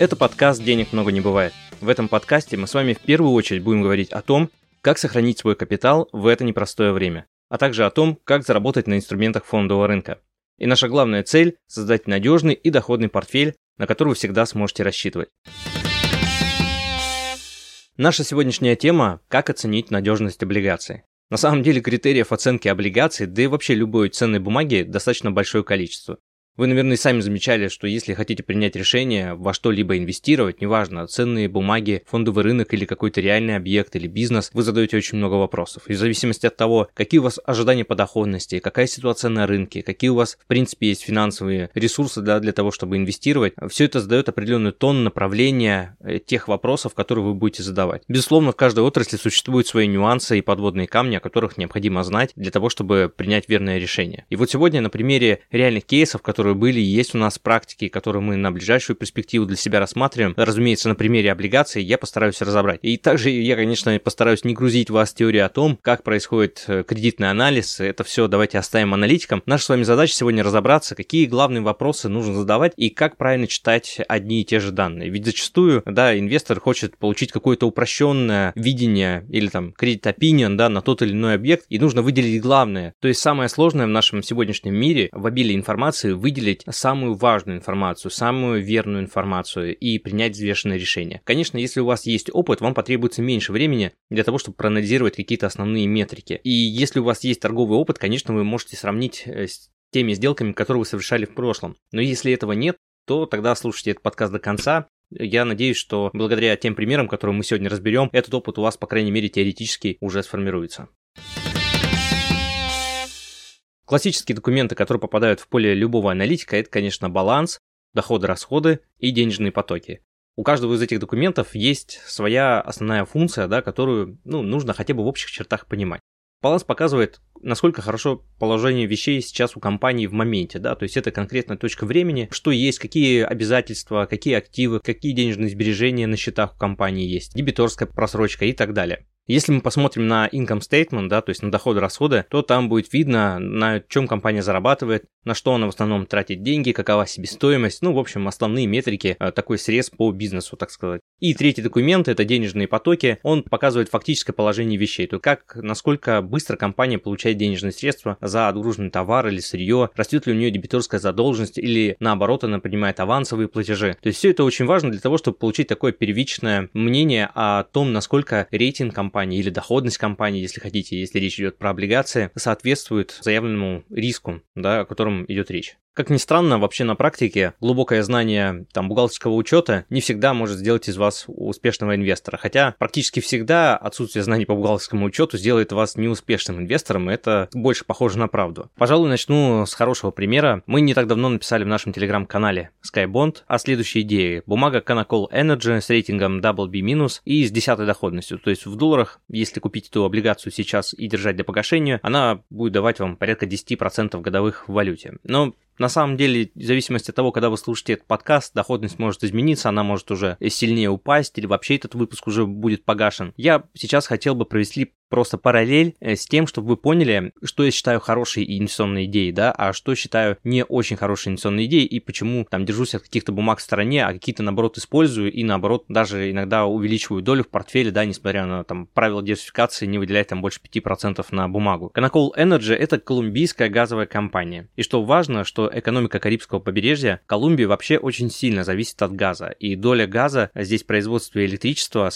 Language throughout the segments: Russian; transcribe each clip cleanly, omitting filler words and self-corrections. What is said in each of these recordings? Это подкаст «Денег много не бывает». В этом подкасте мы с вами в первую очередь будем говорить о том, как сохранить свой капитал в это непростое время, а также о том, как заработать на инструментах фондового рынка. И наша главная цель – создать надежный и доходный портфель, на который вы всегда сможете рассчитывать. Наша сегодняшняя тема – как оценить надежность облигаций. На самом деле критериев оценки облигаций, да и вообще любой ценной бумаги, достаточно большое количество. Вы, наверное, сами замечали, что если хотите принять решение во что-либо инвестировать, неважно, ценные бумаги, фондовый рынок или какой-то реальный объект или бизнес, вы задаете очень много вопросов. И в зависимости от того, какие у вас ожидания по доходности, какая ситуация на рынке, какие у вас, в принципе, есть финансовые ресурсы для того, чтобы инвестировать, все это задает определенный тон направления тех вопросов, которые вы будете задавать. Безусловно, в каждой отрасли существуют свои нюансы и подводные камни, о которых необходимо знать для того, чтобы принять верное решение. И вот сегодня на примере реальных кейсов, которые были и есть у нас практики, которые мы на ближайшую перспективу для себя рассматриваем. Разумеется, на примере облигаций я постараюсь разобрать. И также я, конечно, постараюсь не грузить вас теорией о том, как происходит кредитный анализ. Это все давайте оставим аналитикам. Наша с вами задача сегодня разобраться, какие главные вопросы нужно задавать и как правильно читать одни и те же данные. Ведь зачастую, да, инвестор хочет получить какое-то упрощенное видение или там кредит opinion, да, на тот или иной объект, и нужно выделить главное. То есть самое сложное в нашем сегодняшнем мире в обилии информации выделить самую важную информацию, самую верную информацию и принять взвешенное решение. Конечно, если у вас есть опыт, вам потребуется меньше времени для того, чтобы проанализировать какие-то основные метрики. И если у вас есть торговый опыт, конечно, вы можете сравнить с теми сделками, которые вы совершали в прошлом. Но если этого нет, то тогда слушайте этот подкаст до конца. Я надеюсь, что благодаря тем примерам, которые мы сегодня разберем, этот опыт у вас, по крайней мере, теоретически уже сформируется. Классические документы, которые попадают в поле любого аналитика, это, конечно, баланс, доходы-расходы и денежные потоки. У каждого из этих документов есть своя основная функция, да, которую нужно хотя бы в общих чертах понимать. Баланс показывает, насколько хорошо положение вещей сейчас у компании в моменте, да, то есть это конкретная точка времени, что есть, какие обязательства, какие активы, какие денежные сбережения на счетах у компании есть, дебиторская просрочка и так далее. Если мы посмотрим на income statement, да, то есть на доходы-расходы, то там будет видно, на чем компания зарабатывает, на что она в основном тратит деньги, какова себестоимость, в общем, основные метрики, такой срез по бизнесу, так сказать. И третий документ, это денежные потоки, он показывает фактическое положение вещей, то как, насколько быстро компания получает денежные средства за отгруженный товар или сырье, растет ли у нее дебиторская задолженность или, наоборот, она принимает авансовые платежи. То есть все это очень важно для того, чтобы получить такое первичное мнение о том, насколько рейтинг компании или доходность компании, если хотите, если речь идет про облигации, соответствует заявленному риску, да, о котором идет речь. Как ни странно, вообще на практике глубокое знание бухгалтерского учета не всегда может сделать из вас успешного инвестора. Хотя практически всегда отсутствие знаний по бухгалтерскому учету сделает вас неуспешным инвестором, и это больше похоже на правду. Пожалуй, начну с хорошего примера. Мы не так давно написали в нашем телеграм-канале SkyBond о следующей идее. Бумага Canacol Energy с рейтингом BB- и с 10-й доходностью. То есть в долларах, если купить эту облигацию сейчас и держать для погашения, она будет давать вам порядка 10% годовых в валюте. Но на самом деле, в зависимости от того, когда вы слушаете этот подкаст, доходность может измениться, она может уже сильнее упасть, или вообще этот выпуск уже будет погашен. Я сейчас хотел бы провести просто параллель с тем, чтобы вы поняли, что я считаю хорошей инвестиционной идеей, да, а что считаю не очень хорошей инвестиционной идеей, и почему там держусь от каких-то бумаг в стороне, а какие-то, наоборот, использую, и, наоборот, даже иногда увеличиваю долю в портфеле, да, несмотря на там правила диверсификации, не выделять там больше 5% на бумагу. Canacol Energy – это колумбийская газовая компания, и что важно, что экономика Карибского побережья Колумбии вообще очень сильно зависит от газа, и доля газа здесь в производстве электричества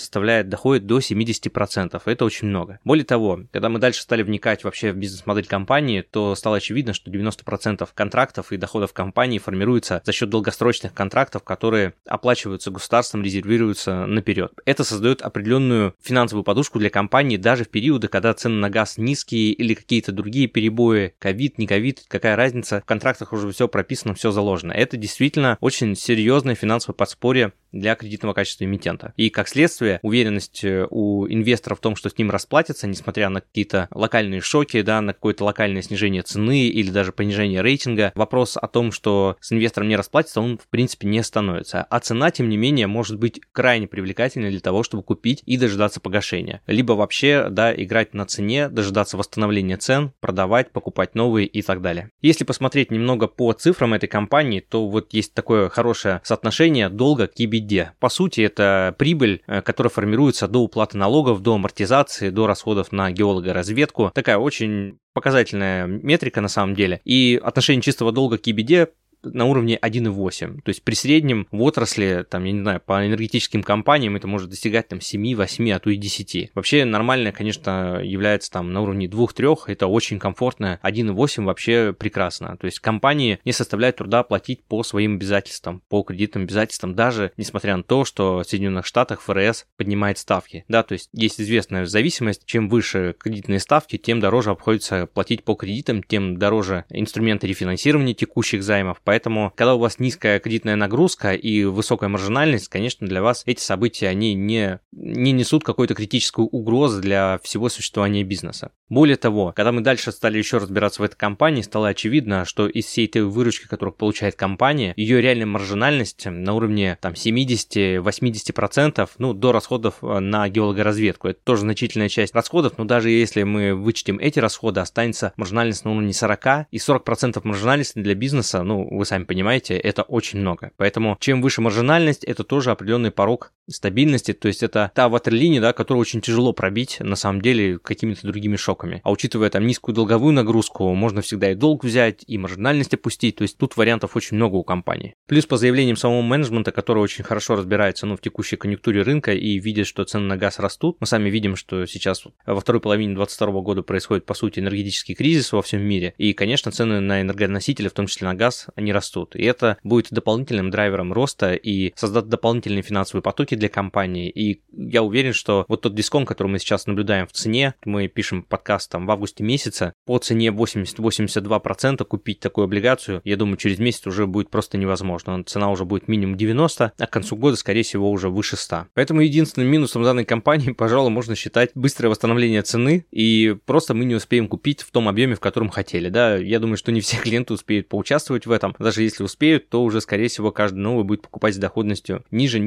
доходит до 70%, это очень много. Более того, когда мы дальше стали вникать вообще в бизнес-модель компании, то стало очевидно, что 90% контрактов и доходов компании формируются за счет долгосрочных контрактов, которые оплачиваются государством, резервируются наперед. Это создает определенную финансовую подушку для компании даже в периоды, когда цены на газ низкие или какие-то другие перебои, ковид, не ковид, какая разница, в контрактах уже все прописано, все заложено. Это действительно очень серьезное финансовое подспорье для кредитного качества эмитента. И как следствие, уверенность у инвестора в том, что с ним расплатят, тратятся, несмотря на какие-то локальные шоки, да, на какое-то локальное снижение цены или даже понижение рейтинга. Вопрос о том, что с инвестором не расплатится, он в принципе не становится. А цена, тем не менее, может быть крайне привлекательной для того, чтобы купить и дожидаться погашения. Либо вообще, да, играть на цене, дожидаться восстановления цен, продавать, покупать новые и так далее. Если посмотреть немного по цифрам этой компании, то вот есть такое хорошее соотношение долга к EBITDA. По сути, это прибыль, которая формируется до уплаты налогов, до амортизации, до расходов на геологоразведку. Такая очень показательная метрика на самом деле. И отношение чистого долга к EBITDA на уровне 1,8. То есть при среднем в отрасли, там, я не знаю, по энергетическим компаниям это может достигать там 7, 8, а то и 10. Вообще нормально, конечно, является там на уровне 2-3, это очень комфортно, 1,8 вообще прекрасно. То есть компании не составляют труда платить по своим обязательствам, по кредитным обязательствам, даже несмотря на то, что в Соединенных Штатах ФРС поднимает ставки. Да, то есть есть известная зависимость, чем выше кредитные ставки, тем дороже обходится платить по кредитам, тем дороже инструменты рефинансирования текущих займов. Поэтому, когда у вас низкая кредитная нагрузка и высокая маржинальность, конечно, для вас эти события, они не несут какой-то критической угрозы для всего существования бизнеса. Более того, когда мы дальше стали еще разбираться в этой компании, стало очевидно, что из всей этой выручки, которую получает компания, ее реальная маржинальность на уровне там 70-80%, ну, до расходов на геологоразведку. Это тоже значительная часть расходов, но даже если мы вычтем эти расходы, останется маржинальность на уровне 40, и 40% маржинальности для бизнеса, ну, вы сами понимаете, это очень много. Поэтому чем выше маржинальность, это тоже определенный порог стабильности, то есть это та ватерлиния, да, которую очень тяжело пробить, на самом деле, какими-то другими шоками. А учитывая там низкую долговую нагрузку, можно всегда и долг взять, и маржинальность опустить, то есть тут вариантов очень много у компании. Плюс по заявлениям самого менеджмента, который очень хорошо разбирается, ну, в текущей конъюнктуре рынка и видит, что цены на газ растут, мы сами видим, что сейчас во второй половине 2022 года происходит, по сути, энергетический кризис во всем мире, и, конечно, цены на энергоносители, в том числе на газ, они растут. И это будет дополнительным драйвером роста и создаст дополнительные финансовые потоки для компании. И я уверен, что вот тот дисконт, который мы сейчас наблюдаем в цене, мы пишем подкаст там в августе месяце, по цене 80-82% купить такую облигацию, я думаю, через месяц уже будет просто невозможно. Цена уже будет минимум 90, а к концу года, скорее всего, уже выше 100. Поэтому единственным минусом данной компании, пожалуй, можно считать быстрое восстановление цены, и просто мы не успеем купить в том объеме, в котором хотели. Да, я думаю, что не все клиенты успеют поучаствовать в этом. Даже если успеют, то уже, скорее всего, каждый новый будет покупать с доходностью ниже.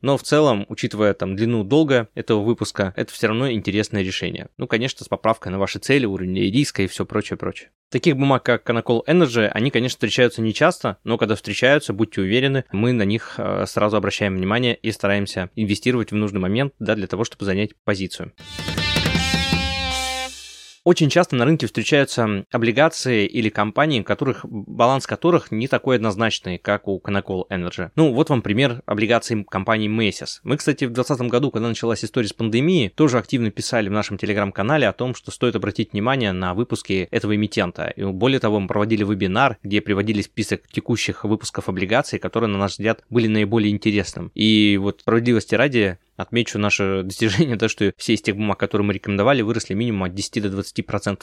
Но в целом, учитывая там длину долга этого выпуска, это все равно интересное решение. Ну, конечно, с поправкой на ваши цели, уровень риска и все прочее. Таких бумаг, как Canacol Energy, они, конечно, встречаются нечасто, но когда встречаются, будьте уверены, мы на них сразу обращаем внимание и стараемся инвестировать в нужный момент, да, для того, чтобы занять позицию. Очень часто на рынке встречаются облигации или компании, баланс которых не такой однозначный, как у Canacol Energy. Ну, вот вам пример облигаций компании Macy's. Мы, кстати, в 2020 году, когда началась история с пандемией, тоже активно писали в нашем Телеграм-канале о том, что стоит обратить внимание на выпуски этого эмитента. И более того, мы проводили вебинар, где приводили список текущих выпусков облигаций, которые, на наш взгляд, были наиболее интересным. И вот справедливости ради, отмечу наше достижение, то, что все из тех бумаг, которые мы рекомендовали, выросли минимум от 10 до 20%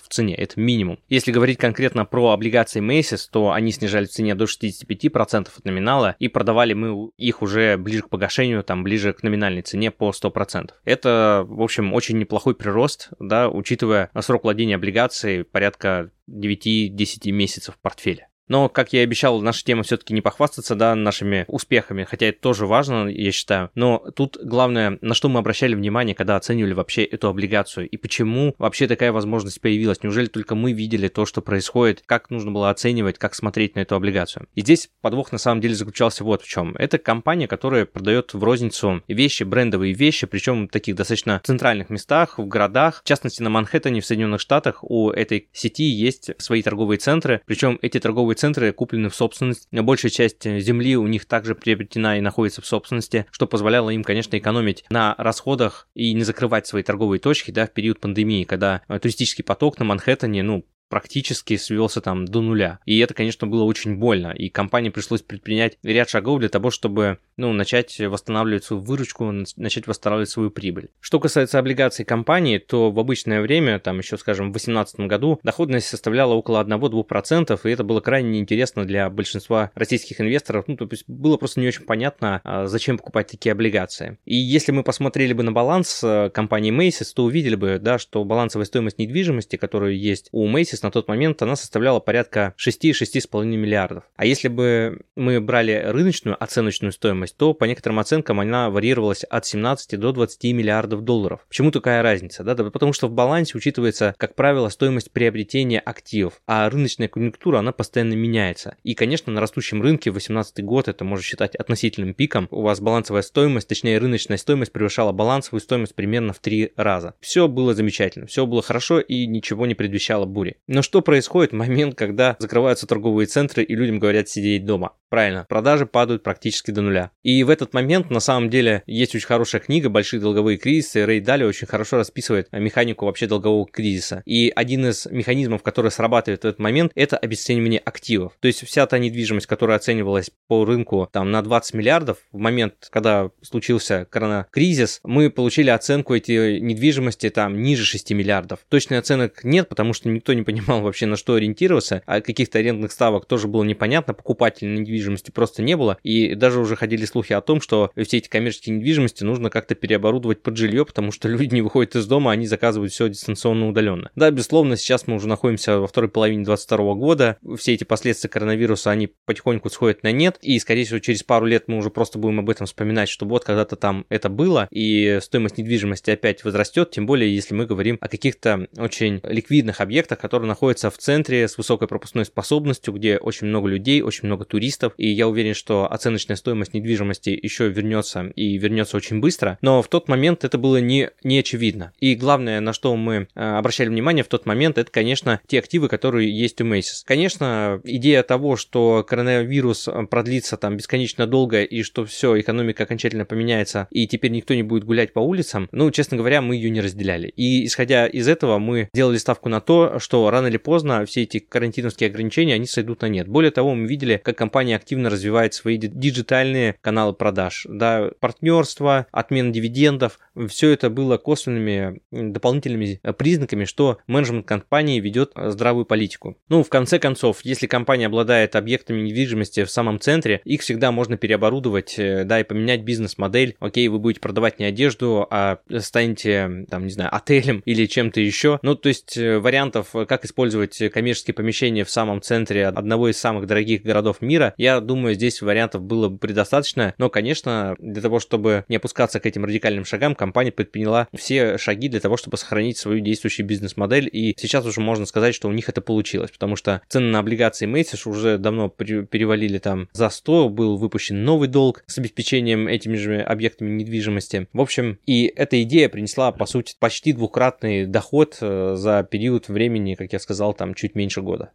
в цене. Это минимум. Если говорить конкретно про облигации Macy's, то они снижали в цене до 65% от номинала, и продавали мы их уже ближе к погашению, там, ближе к номинальной цене по 100%. Это, в общем, очень неплохой прирост, да, учитывая срок владения облигаций порядка 9-10 месяцев в портфеле. Но, как я и обещал, наша тема все-таки не похвастаться, да, нашими успехами, хотя это тоже важно, я считаю. Но тут главное, на что мы обращали внимание, когда оценивали вообще эту облигацию, и почему вообще такая возможность появилась. Неужели только мы видели то, что происходит, как нужно было оценивать, как смотреть на эту облигацию. И здесь подвох на самом деле заключался вот в чем. Это компания, которая продает в розницу вещи, брендовые вещи, причем в таких достаточно центральных местах, в городах. В частности, на Манхэттене в Соединенных Штатах у этой сети есть свои торговые центры, причем эти торговые центры куплены в собственность. Большая часть земли у них также приобретена и находится в собственности, что позволяло им, конечно, экономить на расходах и не закрывать свои торговые точки, да, в период пандемии, когда туристический поток на Манхэттене, ну, практически свелся там до нуля. И это, конечно, было очень больно. И компании пришлось предпринять ряд шагов для того, чтобы начать восстанавливать свою выручку, начать восстанавливать свою прибыль. Что касается облигаций компании, то в обычное время, там еще, скажем, в 2018 году доходность составляла около 1-2%, и это было крайне неинтересно для большинства российских инвесторов. То есть было просто не очень понятно, зачем покупать такие облигации. И если мы посмотрели бы на баланс компании Macy's, то увидели бы, что балансовая стоимость недвижимости, которая есть у Macy's на тот момент, она составляла порядка 6-6,5 миллиардов. А если бы мы брали рыночную оценочную стоимость, то по некоторым оценкам она варьировалась от 17 до 20 миллиардов долларов. Почему такая разница? Да, потому что в балансе учитывается, как правило, стоимость приобретения активов, а рыночная конъюнктура, она постоянно меняется. И, конечно, на растущем рынке 2018 год, это можно считать относительным пиком, у вас балансовая стоимость, точнее рыночная стоимость превышала балансовую стоимость примерно в 3 раза. Все было замечательно, все было хорошо и ничего не предвещало бури. Но что происходит в момент, когда закрываются торговые центры и людям говорят сидеть дома? Правильно, продажи падают практически до нуля. И в этот момент, на самом деле, есть очень хорошая книга «Большие долговые кризисы». Рэй Далио очень хорошо расписывает механику вообще долгового кризиса. И один из механизмов, который срабатывает в этот момент, это обесценивание активов. То есть вся та недвижимость, которая оценивалась по рынку там, на 20 миллиардов, в момент, когда случился коронакризис, мы получили оценку этой недвижимости там ниже 6 миллиардов. Точных оценок нет, потому что никто не понимал вообще, на что ориентироваться, а каких-то арендных ставок тоже было непонятно, покупателей недвижимости просто не было, и даже уже ходили слухи о том, что все эти коммерческие недвижимости нужно как-то переоборудовать под жилье, потому что люди не выходят из дома, они заказывают все дистанционно, удаленно. Да, безусловно, сейчас мы уже находимся во второй половине 2022 года, все эти последствия коронавируса, они потихоньку сходят на нет, и, скорее всего, через пару лет мы уже просто будем об этом вспоминать, что вот когда-то там это было, и стоимость недвижимости опять возрастет, тем более, если мы говорим о каких-то очень ликвидных объектах, которые находятся в центре с высокой пропускной способностью, где очень много людей, очень много туристов, и я уверен, что оценочная стоимость недвижимости еще вернется и вернется очень быстро, но в тот момент это было не очевидно. И главное, на что мы обращали внимание в тот момент, это, конечно, те активы, которые есть у Macy's. Конечно, идея того, что коронавирус продлится там бесконечно долго и что все, экономика окончательно поменяется и теперь никто не будет гулять по улицам, честно говоря, мы ее не разделяли. И исходя из этого мы делали ставку на то, что рано или поздно все эти карантиновские ограничения, они сойдут на нет. Более того, мы видели, как компания активно развивает свои диджитальные каналы продаж. Да, партнерство, отмена дивидендов, все это было косвенными дополнительными признаками, что менеджмент компании ведет здравую политику. В конце концов, если компания обладает объектами недвижимости в самом центре, их всегда можно переоборудовать, и поменять бизнес-модель. Окей, вы будете продавать не одежду, а станете, отелем или чем-то еще. То есть вариантов, как использовать коммерческие помещения в самом центре одного из самых дорогих городов мира, я думаю, здесь вариантов было бы предостаточно, но, конечно, для того, чтобы не опускаться к этим радикальным шагам, компания предприняла все шаги для того, чтобы сохранить свою действующую бизнес-модель, и сейчас уже можно сказать, что у них это получилось, потому что цены на облигации Macy's уже давно перевалили там за 100, был выпущен новый долг с обеспечением этими же объектами недвижимости. В общем, и эта идея принесла, по сути, почти двукратный доход за период времени, как я сказал, там чуть меньше года.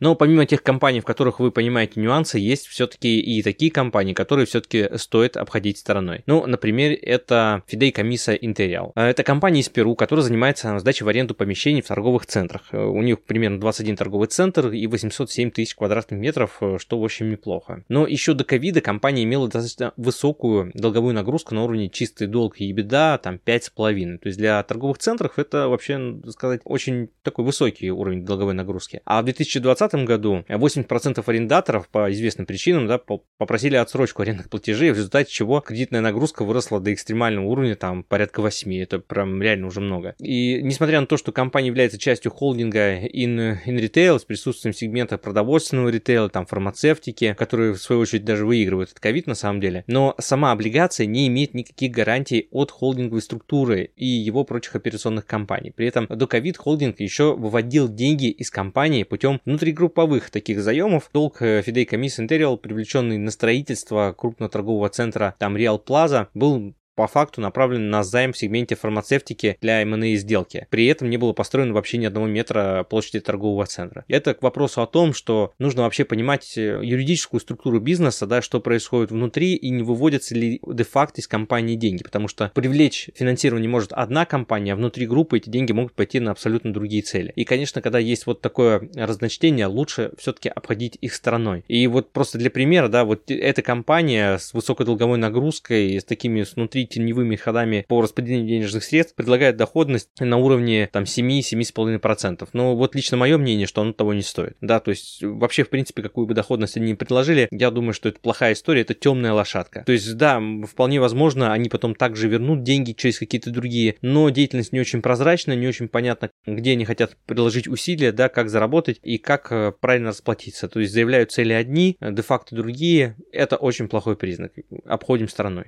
Но помимо тех компаний, в которых вы понимаете нюансы, есть все-таки и такие компании, которые все-таки стоит обходить стороной. Например, это Fideicomiso Interior. Это компания из Перу, которая занимается сдачей в аренду помещений в торговых центрах. У них примерно 21 торговый центр и 807 тысяч квадратных метров, что в общем неплохо. Но еще до ковида компания имела достаточно высокую долговую нагрузку на уровне чистый долг и EBITDA, 5,5. То есть для торговых центров это вообще, сказать, очень такой высокий уровень долговой нагрузки. А в 2020 году 80% арендаторов по известным причинам попросили отсрочку арендных платежей, в результате чего кредитная нагрузка выросла до экстремального уровня порядка 8, это прям реально уже много. И несмотря на то, что компания является частью холдинга in Retail с присутствием сегмента продовольственного ритейла, фармацевтики, которые в свою очередь даже выигрывают от ковид на самом деле, но сама облигация не имеет никаких гарантий от холдинговой структуры и его прочих операционных компаний. При этом до ковид холдинг еще выводил деньги из компании путем внутригрупповых таких заемов. Долг Fideicomiso Interior, привлеченный на строительство крупного торгового центра Tamrial Plaza, был по факту направлен на займ в сегменте фармацевтики для M&A сделки. При этом не было построено вообще ни одного метра площади торгового центра. Это к вопросу о том, что нужно вообще понимать юридическую структуру бизнеса, да, что происходит внутри и не выводятся ли де-факто из компании деньги, потому что привлечь финансирование может одна компания, а внутри группы эти деньги могут пойти на абсолютно другие цели. И, конечно, когда есть вот такое разночтение, лучше все-таки обходить их стороной. И вот просто для примера, да, вот эта компания с высокой долговой нагрузкой, с такими внутри теневыми ходами по распределению денежных средств предлагает доходность на уровне там 7-7,5%. Но вот лично мое мнение, что оно того не стоит. Да, то есть вообще, в принципе, какую бы доходность они ни предложили, я думаю, что это плохая история, это темная лошадка. То есть, да, вполне возможно, они потом также вернут деньги через какие-то другие, но деятельность не очень прозрачна, не очень понятно, где они хотят приложить усилия, да, как заработать и как правильно расплатиться. То есть заявляют цели одни, де-факто другие. Это очень плохой признак. Обходим стороной.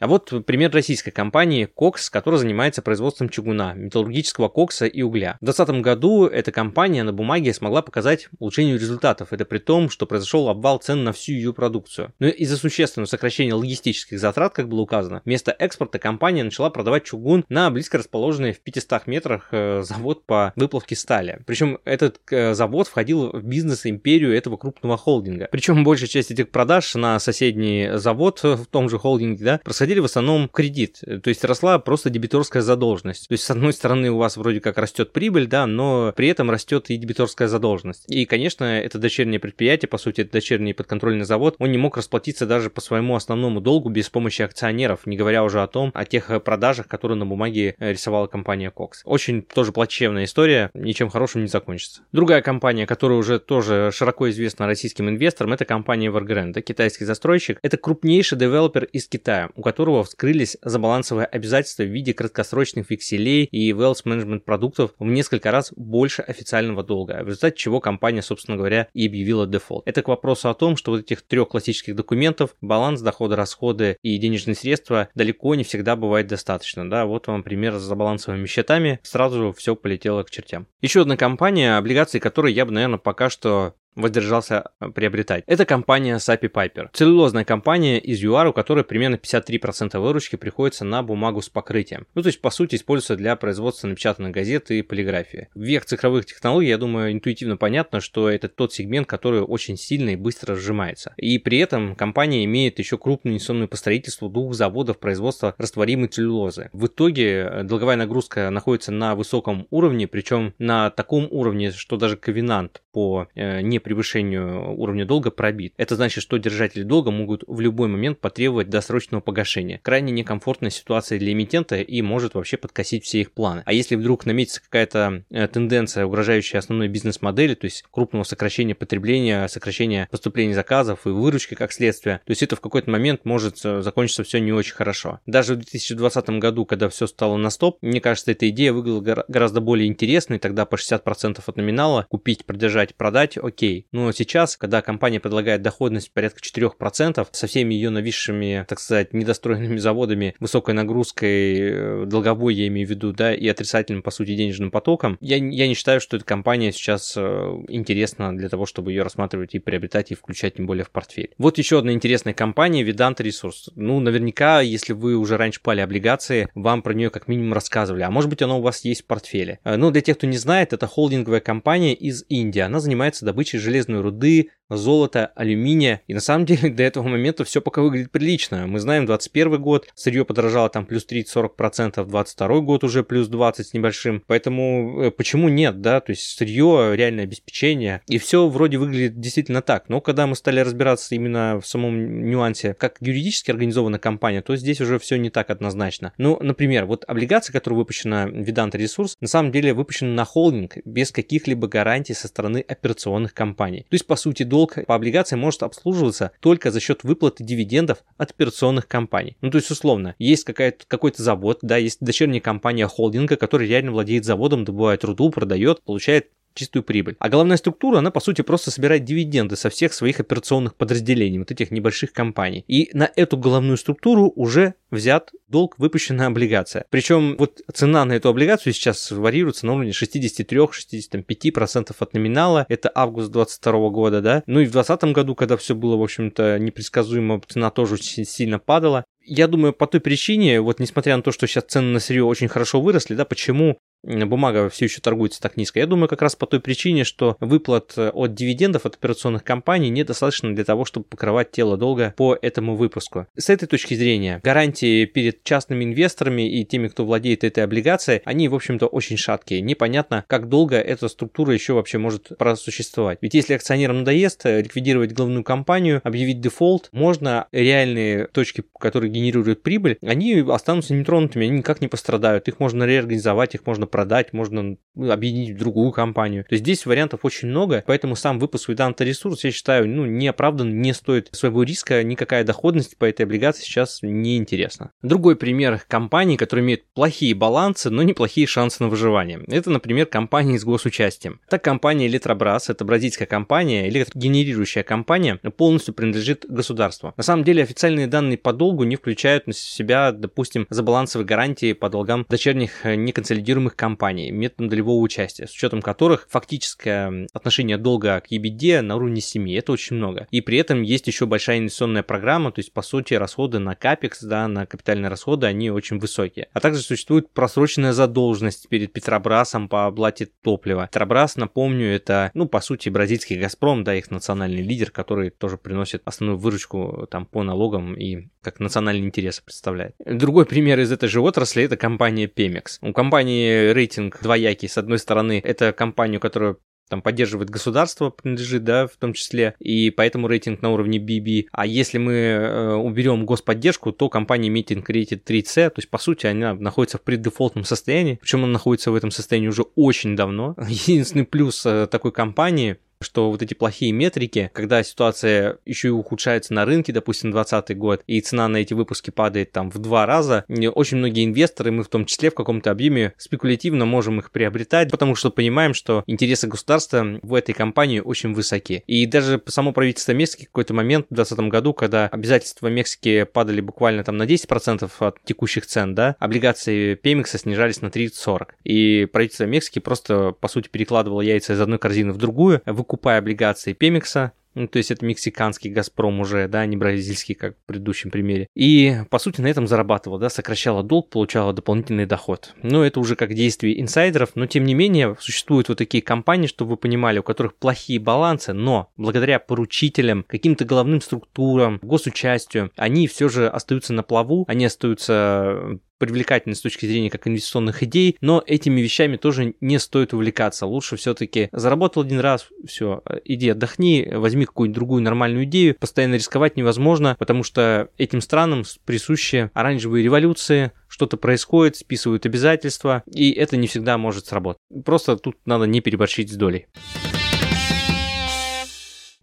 А вот пример российской компании «Кокс», которая занимается производством чугуна, металлургического кокса и угля. В 2020 году эта компания на бумаге смогла показать улучшение результатов. Это при том, что произошел обвал цен на всю ее продукцию. Но из-за существенного сокращения логистических затрат, как было указано, вместо экспорта компания начала продавать чугун на близко расположенный в 500 метрах завод по выплавке стали. Причем этот завод входил в бизнес-империю этого крупного холдинга. Причем большая часть этих продаж на соседний завод в том же холдинге, да, происходили в основном кредит, то есть росла просто дебиторская задолженность. То есть с одной стороны у вас вроде как растет прибыль, да, но при этом растет и дебиторская задолженность. И, конечно, это дочернее предприятие, по сути, это дочерний подконтрольный завод, он не мог расплатиться даже по своему основному долгу без помощи акционеров, не говоря уже о тех продажах, которые на бумаге рисовала компания Кокс. Очень тоже плачевная история, ничем хорошим не закончится. Другая компания, которая уже тоже широко известна российским инвесторам, это компания Evergrande, китайский застройщик. Это крупнейший девелопер из Китая, у которого вскрылись забалансовые обязательства в виде краткосрочных векселей и wealth management продуктов в несколько раз больше официального долга, в результате чего компания, собственно говоря, и объявила дефолт. Это к вопросу о том, что вот этих трех классических документов, баланс, доходы, расходы и денежные средства, далеко не всегда бывает достаточно. Да, вот вам пример с забалансовыми счетами, сразу все полетело к чертям. Еще одна компания, облигации которой я бы, наверное, пока что воздержался приобретать. Это компания Sappi Piper. Целлюлозная компания из ЮАР, у которой примерно 53% выручки приходится на бумагу с покрытием. Ну, то есть, по сути, используется для производства напечатанных газет и полиграфии. В век цифровых технологий, я думаю, интуитивно понятно, что это тот сегмент, который очень сильно и быстро сжимается. И при этом компания имеет еще крупную инвестиционную по строительству двух заводов производства растворимой целлюлозы. В итоге долговая нагрузка находится на высоком уровне, причем на таком уровне, что даже ковенант по не превышению уровня долга пробит. Это значит, что держатели долга могут в любой момент потребовать досрочного погашения. Крайне некомфортная ситуация для эмитента и может вообще подкосить все их планы. А если вдруг наметится какая-то тенденция, угрожающая основной бизнес-модели, то есть крупного сокращения потребления, сокращения поступлений заказов и выручки как следствие, то есть это в какой-то момент может закончиться все не очень хорошо. Даже в 2020 году, когда все стало на стоп, мне кажется, эта идея выглядела гораздо более интересной, тогда по 60% от номинала купить, продержать, продать, окей. Но сейчас, когда компания предлагает доходность порядка 4%, со всеми ее нависшими, так сказать, недостроенными заводами, высокой нагрузкой долговой, я имею в виду, да, и отрицательным, по сути, денежным потоком, я не считаю, что эта компания сейчас интересна для того, чтобы ее рассматривать и приобретать, и включать, тем более, в портфель. Вот еще одна интересная компания, Vedanta Resource. Ну, наверняка, если вы уже раньше пали облигации, вам про нее как минимум рассказывали, а может быть, она у вас есть в портфеле. Ну, для тех, кто не знает, это холдинговая компания из Индии, она занимается добычей железной руды, золота, алюминия. И на самом деле до этого момента все пока выглядит прилично. Мы знаем 2021 год, сырье подорожало там плюс 30-40%, 2022 год уже плюс 20 с небольшим. Поэтому почему нет, да? То есть сырье, реальное обеспечение. И все вроде выглядит действительно так. Но когда мы стали разбираться именно в самом нюансе, как юридически организована компания, то здесь уже все не так однозначно. Ну, например, вот облигация, которая выпущена Vedanta Resource, на самом деле выпущена на холдинг без каких-либо гарантий со стороны операционных компаний. То есть, по сути, долг по облигациям может обслуживаться только за счет выплаты дивидендов от операционных компаний. Ну, то есть, условно, есть какой-то завод, да, есть дочерняя компания холдинга, которая реально владеет заводом, добывает руду, продает, получает чистую прибыль. А головная структура, она по сути просто собирает дивиденды со всех своих операционных подразделений, вот этих небольших компаний. И на эту головную структуру уже взят долг, выпущенная облигация. Причем вот цена на эту облигацию сейчас варьируется на уровне 63-65% от номинала. Это август 2022 года, да. Ну и в 2020 году, когда все было, в общем-то, непредсказуемо, цена тоже очень сильно падала. Я думаю, по той причине, вот несмотря на то, что сейчас цены на сырье очень хорошо выросли, да, почему бумага все еще торгуется так низко? Я думаю, как раз по той причине, что выплат от дивидендов от операционных компаний недостаточно для того, чтобы покрывать тело долга по этому выпуску. С этой точки зрения, гарантии перед частными инвесторами и теми, кто владеет этой облигацией, они, в общем-то, очень шаткие. Непонятно, как долго эта структура еще вообще может просуществовать. Ведь если акционерам надоест ликвидировать главную компанию, объявить дефолт, можно реальные точки, которые генерируют прибыль, они останутся нетронутыми, они никак не пострадают. Их можно реорганизовать, их можно продать, можно объединить в другую компанию. То есть здесь вариантов очень много, поэтому сам выпуск Vedanta Resource, я считаю, не оправдан, не стоит своего риска, никакая доходность по этой облигации сейчас не интересна. Другой пример компаний, которые имеют плохие балансы, но неплохие шансы на выживание. Это, например, компании с госучастием. Так, компания Eletrobras, это бразильская компания, электрогенерирующая компания, полностью принадлежит государству. На самом деле официальные данные по долгу не включают в себя, допустим, забалансовые гарантии по долгам дочерних неконсолидируемых компаний методом долевого участия, с учетом которых фактическое отношение долга к EBITDA на уровне 7, это очень много. И при этом есть еще большая инвестиционная программа, то есть, по сути, расходы на капекс, да, на капитальные расходы, они очень высокие. А также существует просроченная задолженность перед Петробрасом по оплате топлива. Петробрас, напомню, это, по сути, бразильский Газпром, да, их национальный лидер, который тоже приносит основную выручку там по налогам и как национальные интересы представляет. Другой пример из этой же отрасли — это компания Pemex. У компании рейтинг двоякий. С одной стороны, это компанию, которая там поддерживает государство, принадлежит, да, в том числе, и поэтому рейтинг на уровне BB. А если мы уберем господдержку, то компания имеет рейтинг 3C, то есть, по сути, она находится в преддефолтном состоянии, причем она находится в этом состоянии уже очень давно. Единственный плюс такой компании, что вот эти плохие метрики, когда ситуация еще и ухудшается на рынке, допустим, 2020 год, и цена на эти выпуски падает там в 2 раза, очень многие инвесторы, мы в том числе в каком-то объеме, спекулятивно можем их приобретать, потому что понимаем, что интересы государства в этой компании очень высоки. И даже само правительство Мексики в какой-то момент в 2020 году, когда обязательства Мексики падали буквально там на 10% от текущих цен, да, облигации Пемекса снижались на 30-40. И правительство Мексики просто, по сути, перекладывало яйца из одной корзины в другую, выкупая облигации Пемекса, то есть это мексиканский Газпром уже, да, не бразильский, как в предыдущем примере. И, по сути, на этом зарабатывала, да, сокращала долг, получала дополнительный доход. Но это уже как действие инсайдеров, но, тем не менее, существуют вот такие компании, чтобы вы понимали, у которых плохие балансы, но благодаря поручителям, каким-то головным структурам, госучастию, они все же остаются на плаву, они остаются привлекательны с точки зрения как инвестиционных идей, но этими вещами тоже не стоит увлекаться. Лучше все-таки заработал один раз, все, иди отдохни, возьми какую-нибудь другую нормальную идею. Постоянно рисковать невозможно, потому что этим странам присущи оранжевые революции, что-то происходит, списывают обязательства, и это не всегда может сработать. Просто тут надо не переборщить с долей.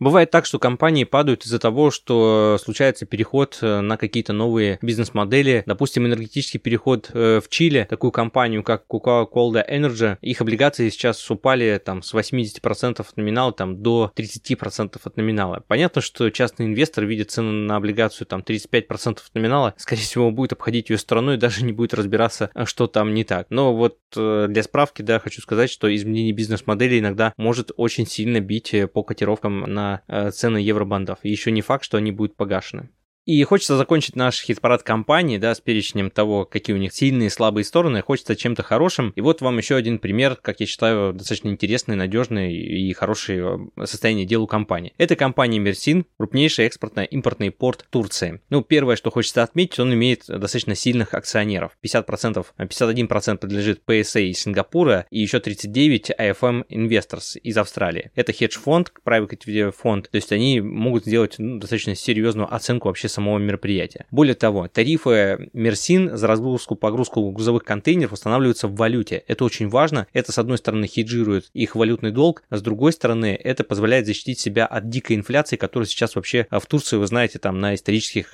Бывает так, что компании падают из-за того, что случается переход на какие-то новые бизнес-модели. Допустим, энергетический переход в Чили. Такую компанию, как Coca-Cola Energy, их облигации сейчас упали там с 80% от номинала там до 30% от номинала. Понятно, что частный инвестор видит цену на облигацию там 35% от номинала. Скорее всего, будет обходить ее стороной, даже не будет разбираться, что там не так. Но вот для справки, да, хочу сказать, что изменение бизнес-модели иногда может очень сильно бить по котировкам на цены евробандов. И еще не факт, что они будут погашены. И хочется закончить наш хит-парад компаний, да, с перечнем того, какие у них сильные и слабые стороны, хочется чем-то хорошим. И вот вам еще один пример, как я считаю, достаточно интересный, надежный и хороший состояние дел у компании. Это компания Merzin, крупнейший экспортно-импортный порт Турции. Первое, что хочется отметить, он имеет достаточно сильных акционеров. 51% принадлежит PSA из Сингапура и еще 39% AFM Investors из Австралии. Это хедж-фонд, private equity фонд, то есть они могут сделать достаточно серьезную оценку вообще самостоятельно самого мероприятия. Более того, тарифы Merzin за разгрузку-погрузку грузовых контейнеров устанавливаются в валюте. Это очень важно. Это, с одной стороны, хеджирует их валютный долг, а с другой стороны, это позволяет защитить себя от дикой инфляции, которая сейчас вообще в Турции, вы знаете, там на исторических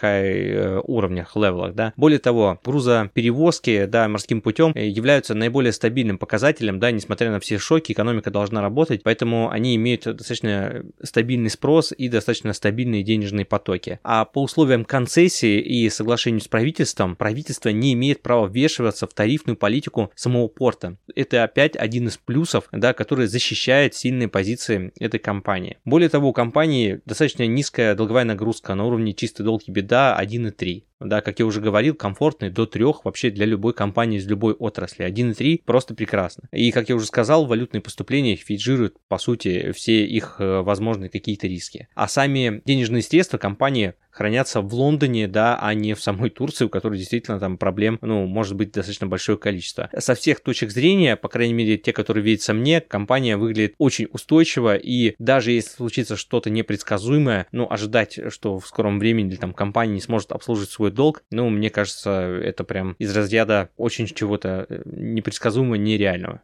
уровнях, левелах, да. Более того, грузоперевозки, да, морским путем являются наиболее стабильным показателем, да, несмотря на все шоки, экономика должна работать, поэтому они имеют достаточно стабильный спрос и достаточно стабильные денежные потоки. А по условиям концессии и соглашению с правительством, правительство не имеет права вмешиваться в тарифную политику самого порта. Это опять один из плюсов, да, который защищает сильные позиции этой компании. Более того, у компании достаточно низкая долговая нагрузка на уровне чистый долг и беда 1,3. Да, как я уже говорил, комфортный до 3 вообще для любой компании из любой отрасли. 1,3 просто прекрасно. И, как я уже сказал, валютные поступления хеджируют, по сути, все их возможные какие-то риски. А сами денежные средства компании хранятся в Лондоне, да, а не в самой Турции, у которой действительно там проблем, ну, может быть, достаточно большое количество. Со всех точек зрения, по крайней мере, те, которые видятся мне, компания выглядит очень устойчиво, и даже если случится что-то непредсказуемое, ну, ожидать, что в скором времени там компания не сможет обслуживать свой долг, ну, мне кажется, это прям из разряда очень чего-то непредсказуемого, нереального.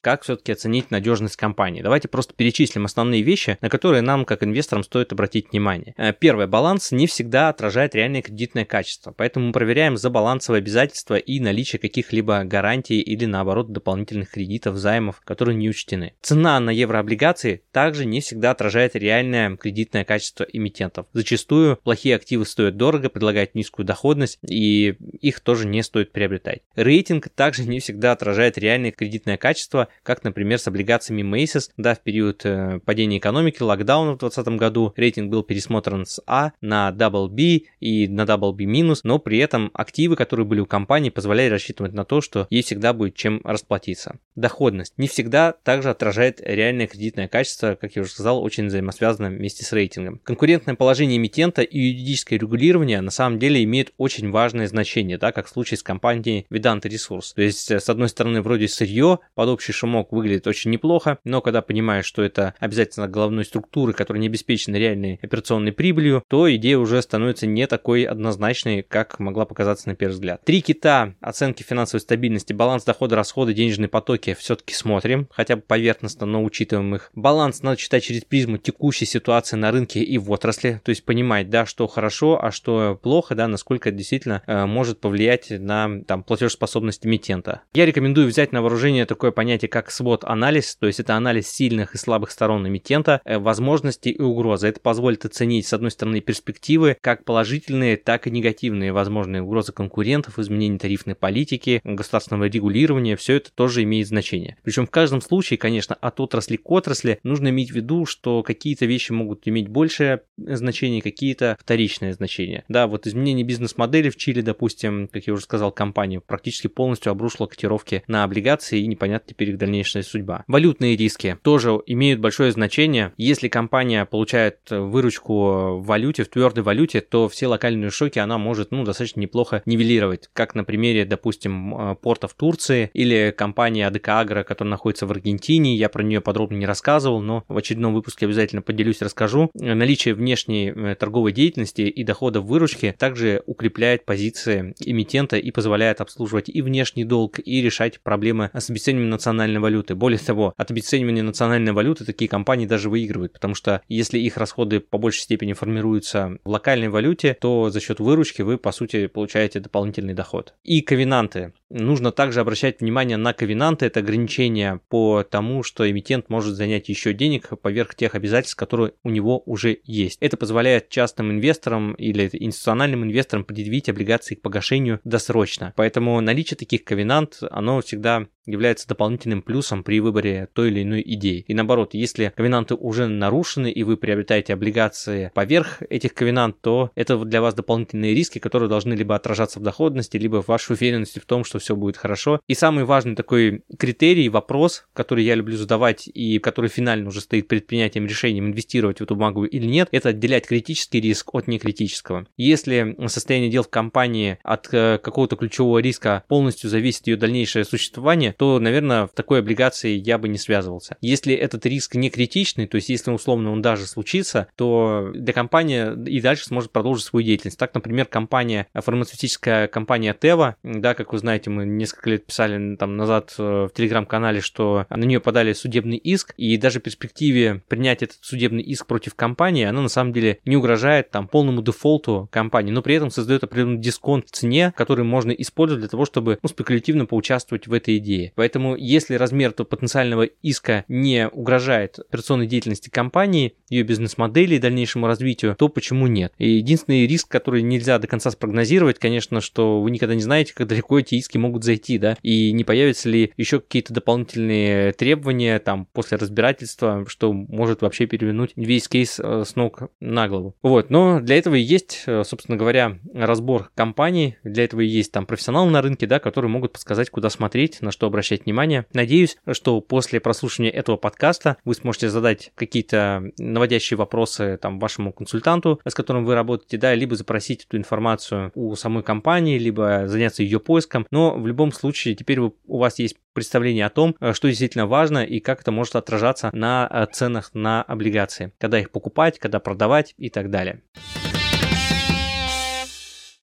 Как все-таки оценить надежность компании? Давайте просто перечислим основные вещи, на которые нам, как инвесторам, стоит обратить внимание. Первое. Баланс не всегда отражает реальное кредитное качество, поэтому мы проверяем за балансовые обязательства и наличие каких-либо гарантий или, наоборот, дополнительных кредитов, займов, которые не учтены. Цена на еврооблигации также не всегда отражает реальное кредитное качество эмитентов. Зачастую плохие активы стоят дорого, предлагают низкую доходность, и их тоже не стоит приобретать. Рейтинг также не всегда отражает реальное кредитное качество, как, например, с облигациями Macy's, да, в период падения экономики, локдауна в 2020 году рейтинг был пересмотрен с А на BB и на BB-, но при этом активы, которые были у компании, позволяли рассчитывать на то, что ей всегда будет чем расплатиться. Доходность не всегда также отражает реальное кредитное качество, как я уже сказал, очень взаимосвязано вместе с рейтингом. Конкурентное положение эмитента и юридическое регулирование на самом деле имеют очень важное значение, да, как в случае с компанией Vedanta Resource. То есть, с одной стороны, вроде сырье под общий шумок выглядит очень неплохо, но когда понимаешь, что это обязательно головной структуры, которая не обеспечена реальной операционной прибылью, то идея уже становится не такой однозначной, как могла показаться на первый взгляд. Три кита оценки финансовой стабильности: баланс дохода, расхода, денежные потоки все-таки смотрим, хотя бы поверхностно, но учитываем их. Баланс надо читать через призму текущей ситуации на рынке и в отрасли, то есть понимать, да, что хорошо, а что плохо, да, насколько это действительно может повлиять на там платежеспособность эмитента. Я рекомендую взять на вооружение такое понятие, как свод-анализ, то есть это анализ сильных и слабых сторон эмитента, возможностей и угрозы. Это позволит оценить, с одной стороны, перспективы, как положительные, так и негативные возможные угрозы конкурентов, изменения тарифной политики, государственного регулирования, все это тоже имеет значение. Причем в каждом случае, конечно, от отрасли к отрасли нужно иметь в виду, что какие-то вещи могут иметь большее значение, какие-то вторичное значение. Да, вот изменение бизнес-модели в Чили, допустим, как я уже сказал, компания практически полностью обрушила котировки на облигации и непонятно теперь дальнейшая судьба. Валютные риски тоже имеют большое значение. Если компания получает выручку в валюте, в твердой валюте, то все локальные шоки она может, ну, достаточно неплохо нивелировать, как на примере, допустим, порта в Турции или компании Адекаагро, которая находится в Аргентине. Я про нее подробно не рассказывал, но в очередном выпуске обязательно поделюсь, расскажу. Наличие внешней торговой деятельности и доходов выручки также укрепляет позиции эмитента и позволяет обслуживать и внешний долг, и решать проблемы с обесцениванием национальных валюты. Более того, от обесценивания национальной валюты такие компании даже выигрывают, потому что если их расходы по большей степени формируются в локальной валюте, то за счет выручки вы, по сути, получаете дополнительный доход. И ковенанты. Нужно также обращать внимание на ковенанты. Это ограничение по тому, что эмитент может занять еще денег поверх тех обязательств, которые у него уже есть. Это позволяет частным инвесторам или институциональным инвесторам предъявить облигации к погашению досрочно. Поэтому наличие таких ковенант, оно всегда является дополнительным плюсом при выборе той или иной идеи. И наоборот, если ковенанты уже нарушены и вы приобретаете облигации поверх этих ковенант, то это для вас дополнительные риски, которые должны либо отражаться в доходности, либо в вашей уверенности в том, что все будет хорошо. И самый важный такой критерий, вопрос, который я люблю задавать и который финально уже стоит перед принятием решения, инвестировать в эту бумагу или нет, это отделять критический риск от некритического. Если состояние дел в компании от какого-то ключевого риска полностью зависит ее дальнейшее существование, то, наверное, в такой облигации я бы не связывался. Если этот риск не критичный, то есть если условно он даже случится, то для компании и дальше сможет продолжить свою деятельность. Так, например, компания, фармацевтическая компания Teva, да, как вы знаете, мы несколько лет писали там назад в Телеграм-канале, что на нее подали судебный иск, и даже в перспективе принять этот судебный иск против компании, она на самом деле не угрожает там полному дефолту компании, но при этом создает определенный дисконт в цене, который можно использовать для того, чтобы спекулятивно поучаствовать в этой идее. Поэтому, если размер потенциального иска не угрожает операционной деятельности компании, ее бизнес-модели и дальнейшему развитию, то почему нет? И единственный риск, который нельзя до конца спрогнозировать, конечно, что вы никогда не знаете, как далеко эти иски могут зайти, да, и не появятся ли еще какие-то дополнительные требования там после разбирательства, что может вообще перевернуть весь кейс с ног на голову. Вот, но для этого и есть, собственно говоря, разбор компаний, для этого и есть там профессионалы на рынке, да, которые могут подсказать, куда смотреть, на что обращать внимание. Надеюсь, что после прослушивания этого подкаста вы сможете задать какие-то наводящие вопросы там вашему консультанту, с которым вы работаете, да, либо запросить эту информацию у самой компании, либо заняться ее поиском, но в любом случае теперь у вас есть представление о том, что действительно важно и как это может отражаться на ценах на облигации, когда их покупать, когда продавать и так далее.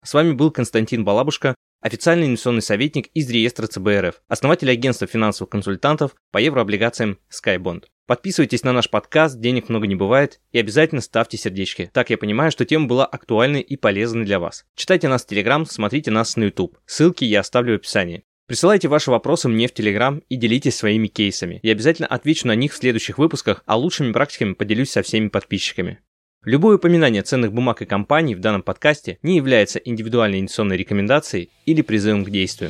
С вами был Константин Балабушка, официальный инвестиционный советник из реестра ЦБ РФ, основатель агентства финансовых консультантов по еврооблигациям SkyBond. Подписывайтесь на наш подкаст «Денег много не бывает» и обязательно ставьте сердечки. Так я понимаю, что тема была актуальной и полезной для вас. Читайте нас в Телеграм, смотрите нас на YouTube. Ссылки я оставлю в описании. Присылайте ваши вопросы мне в Телеграм и делитесь своими кейсами. Я обязательно отвечу на них в следующих выпусках, а лучшими практиками поделюсь со всеми подписчиками. Любое упоминание ценных бумаг и компаний в данном подкасте не является индивидуальной инвестиционной рекомендацией или призывом к действию.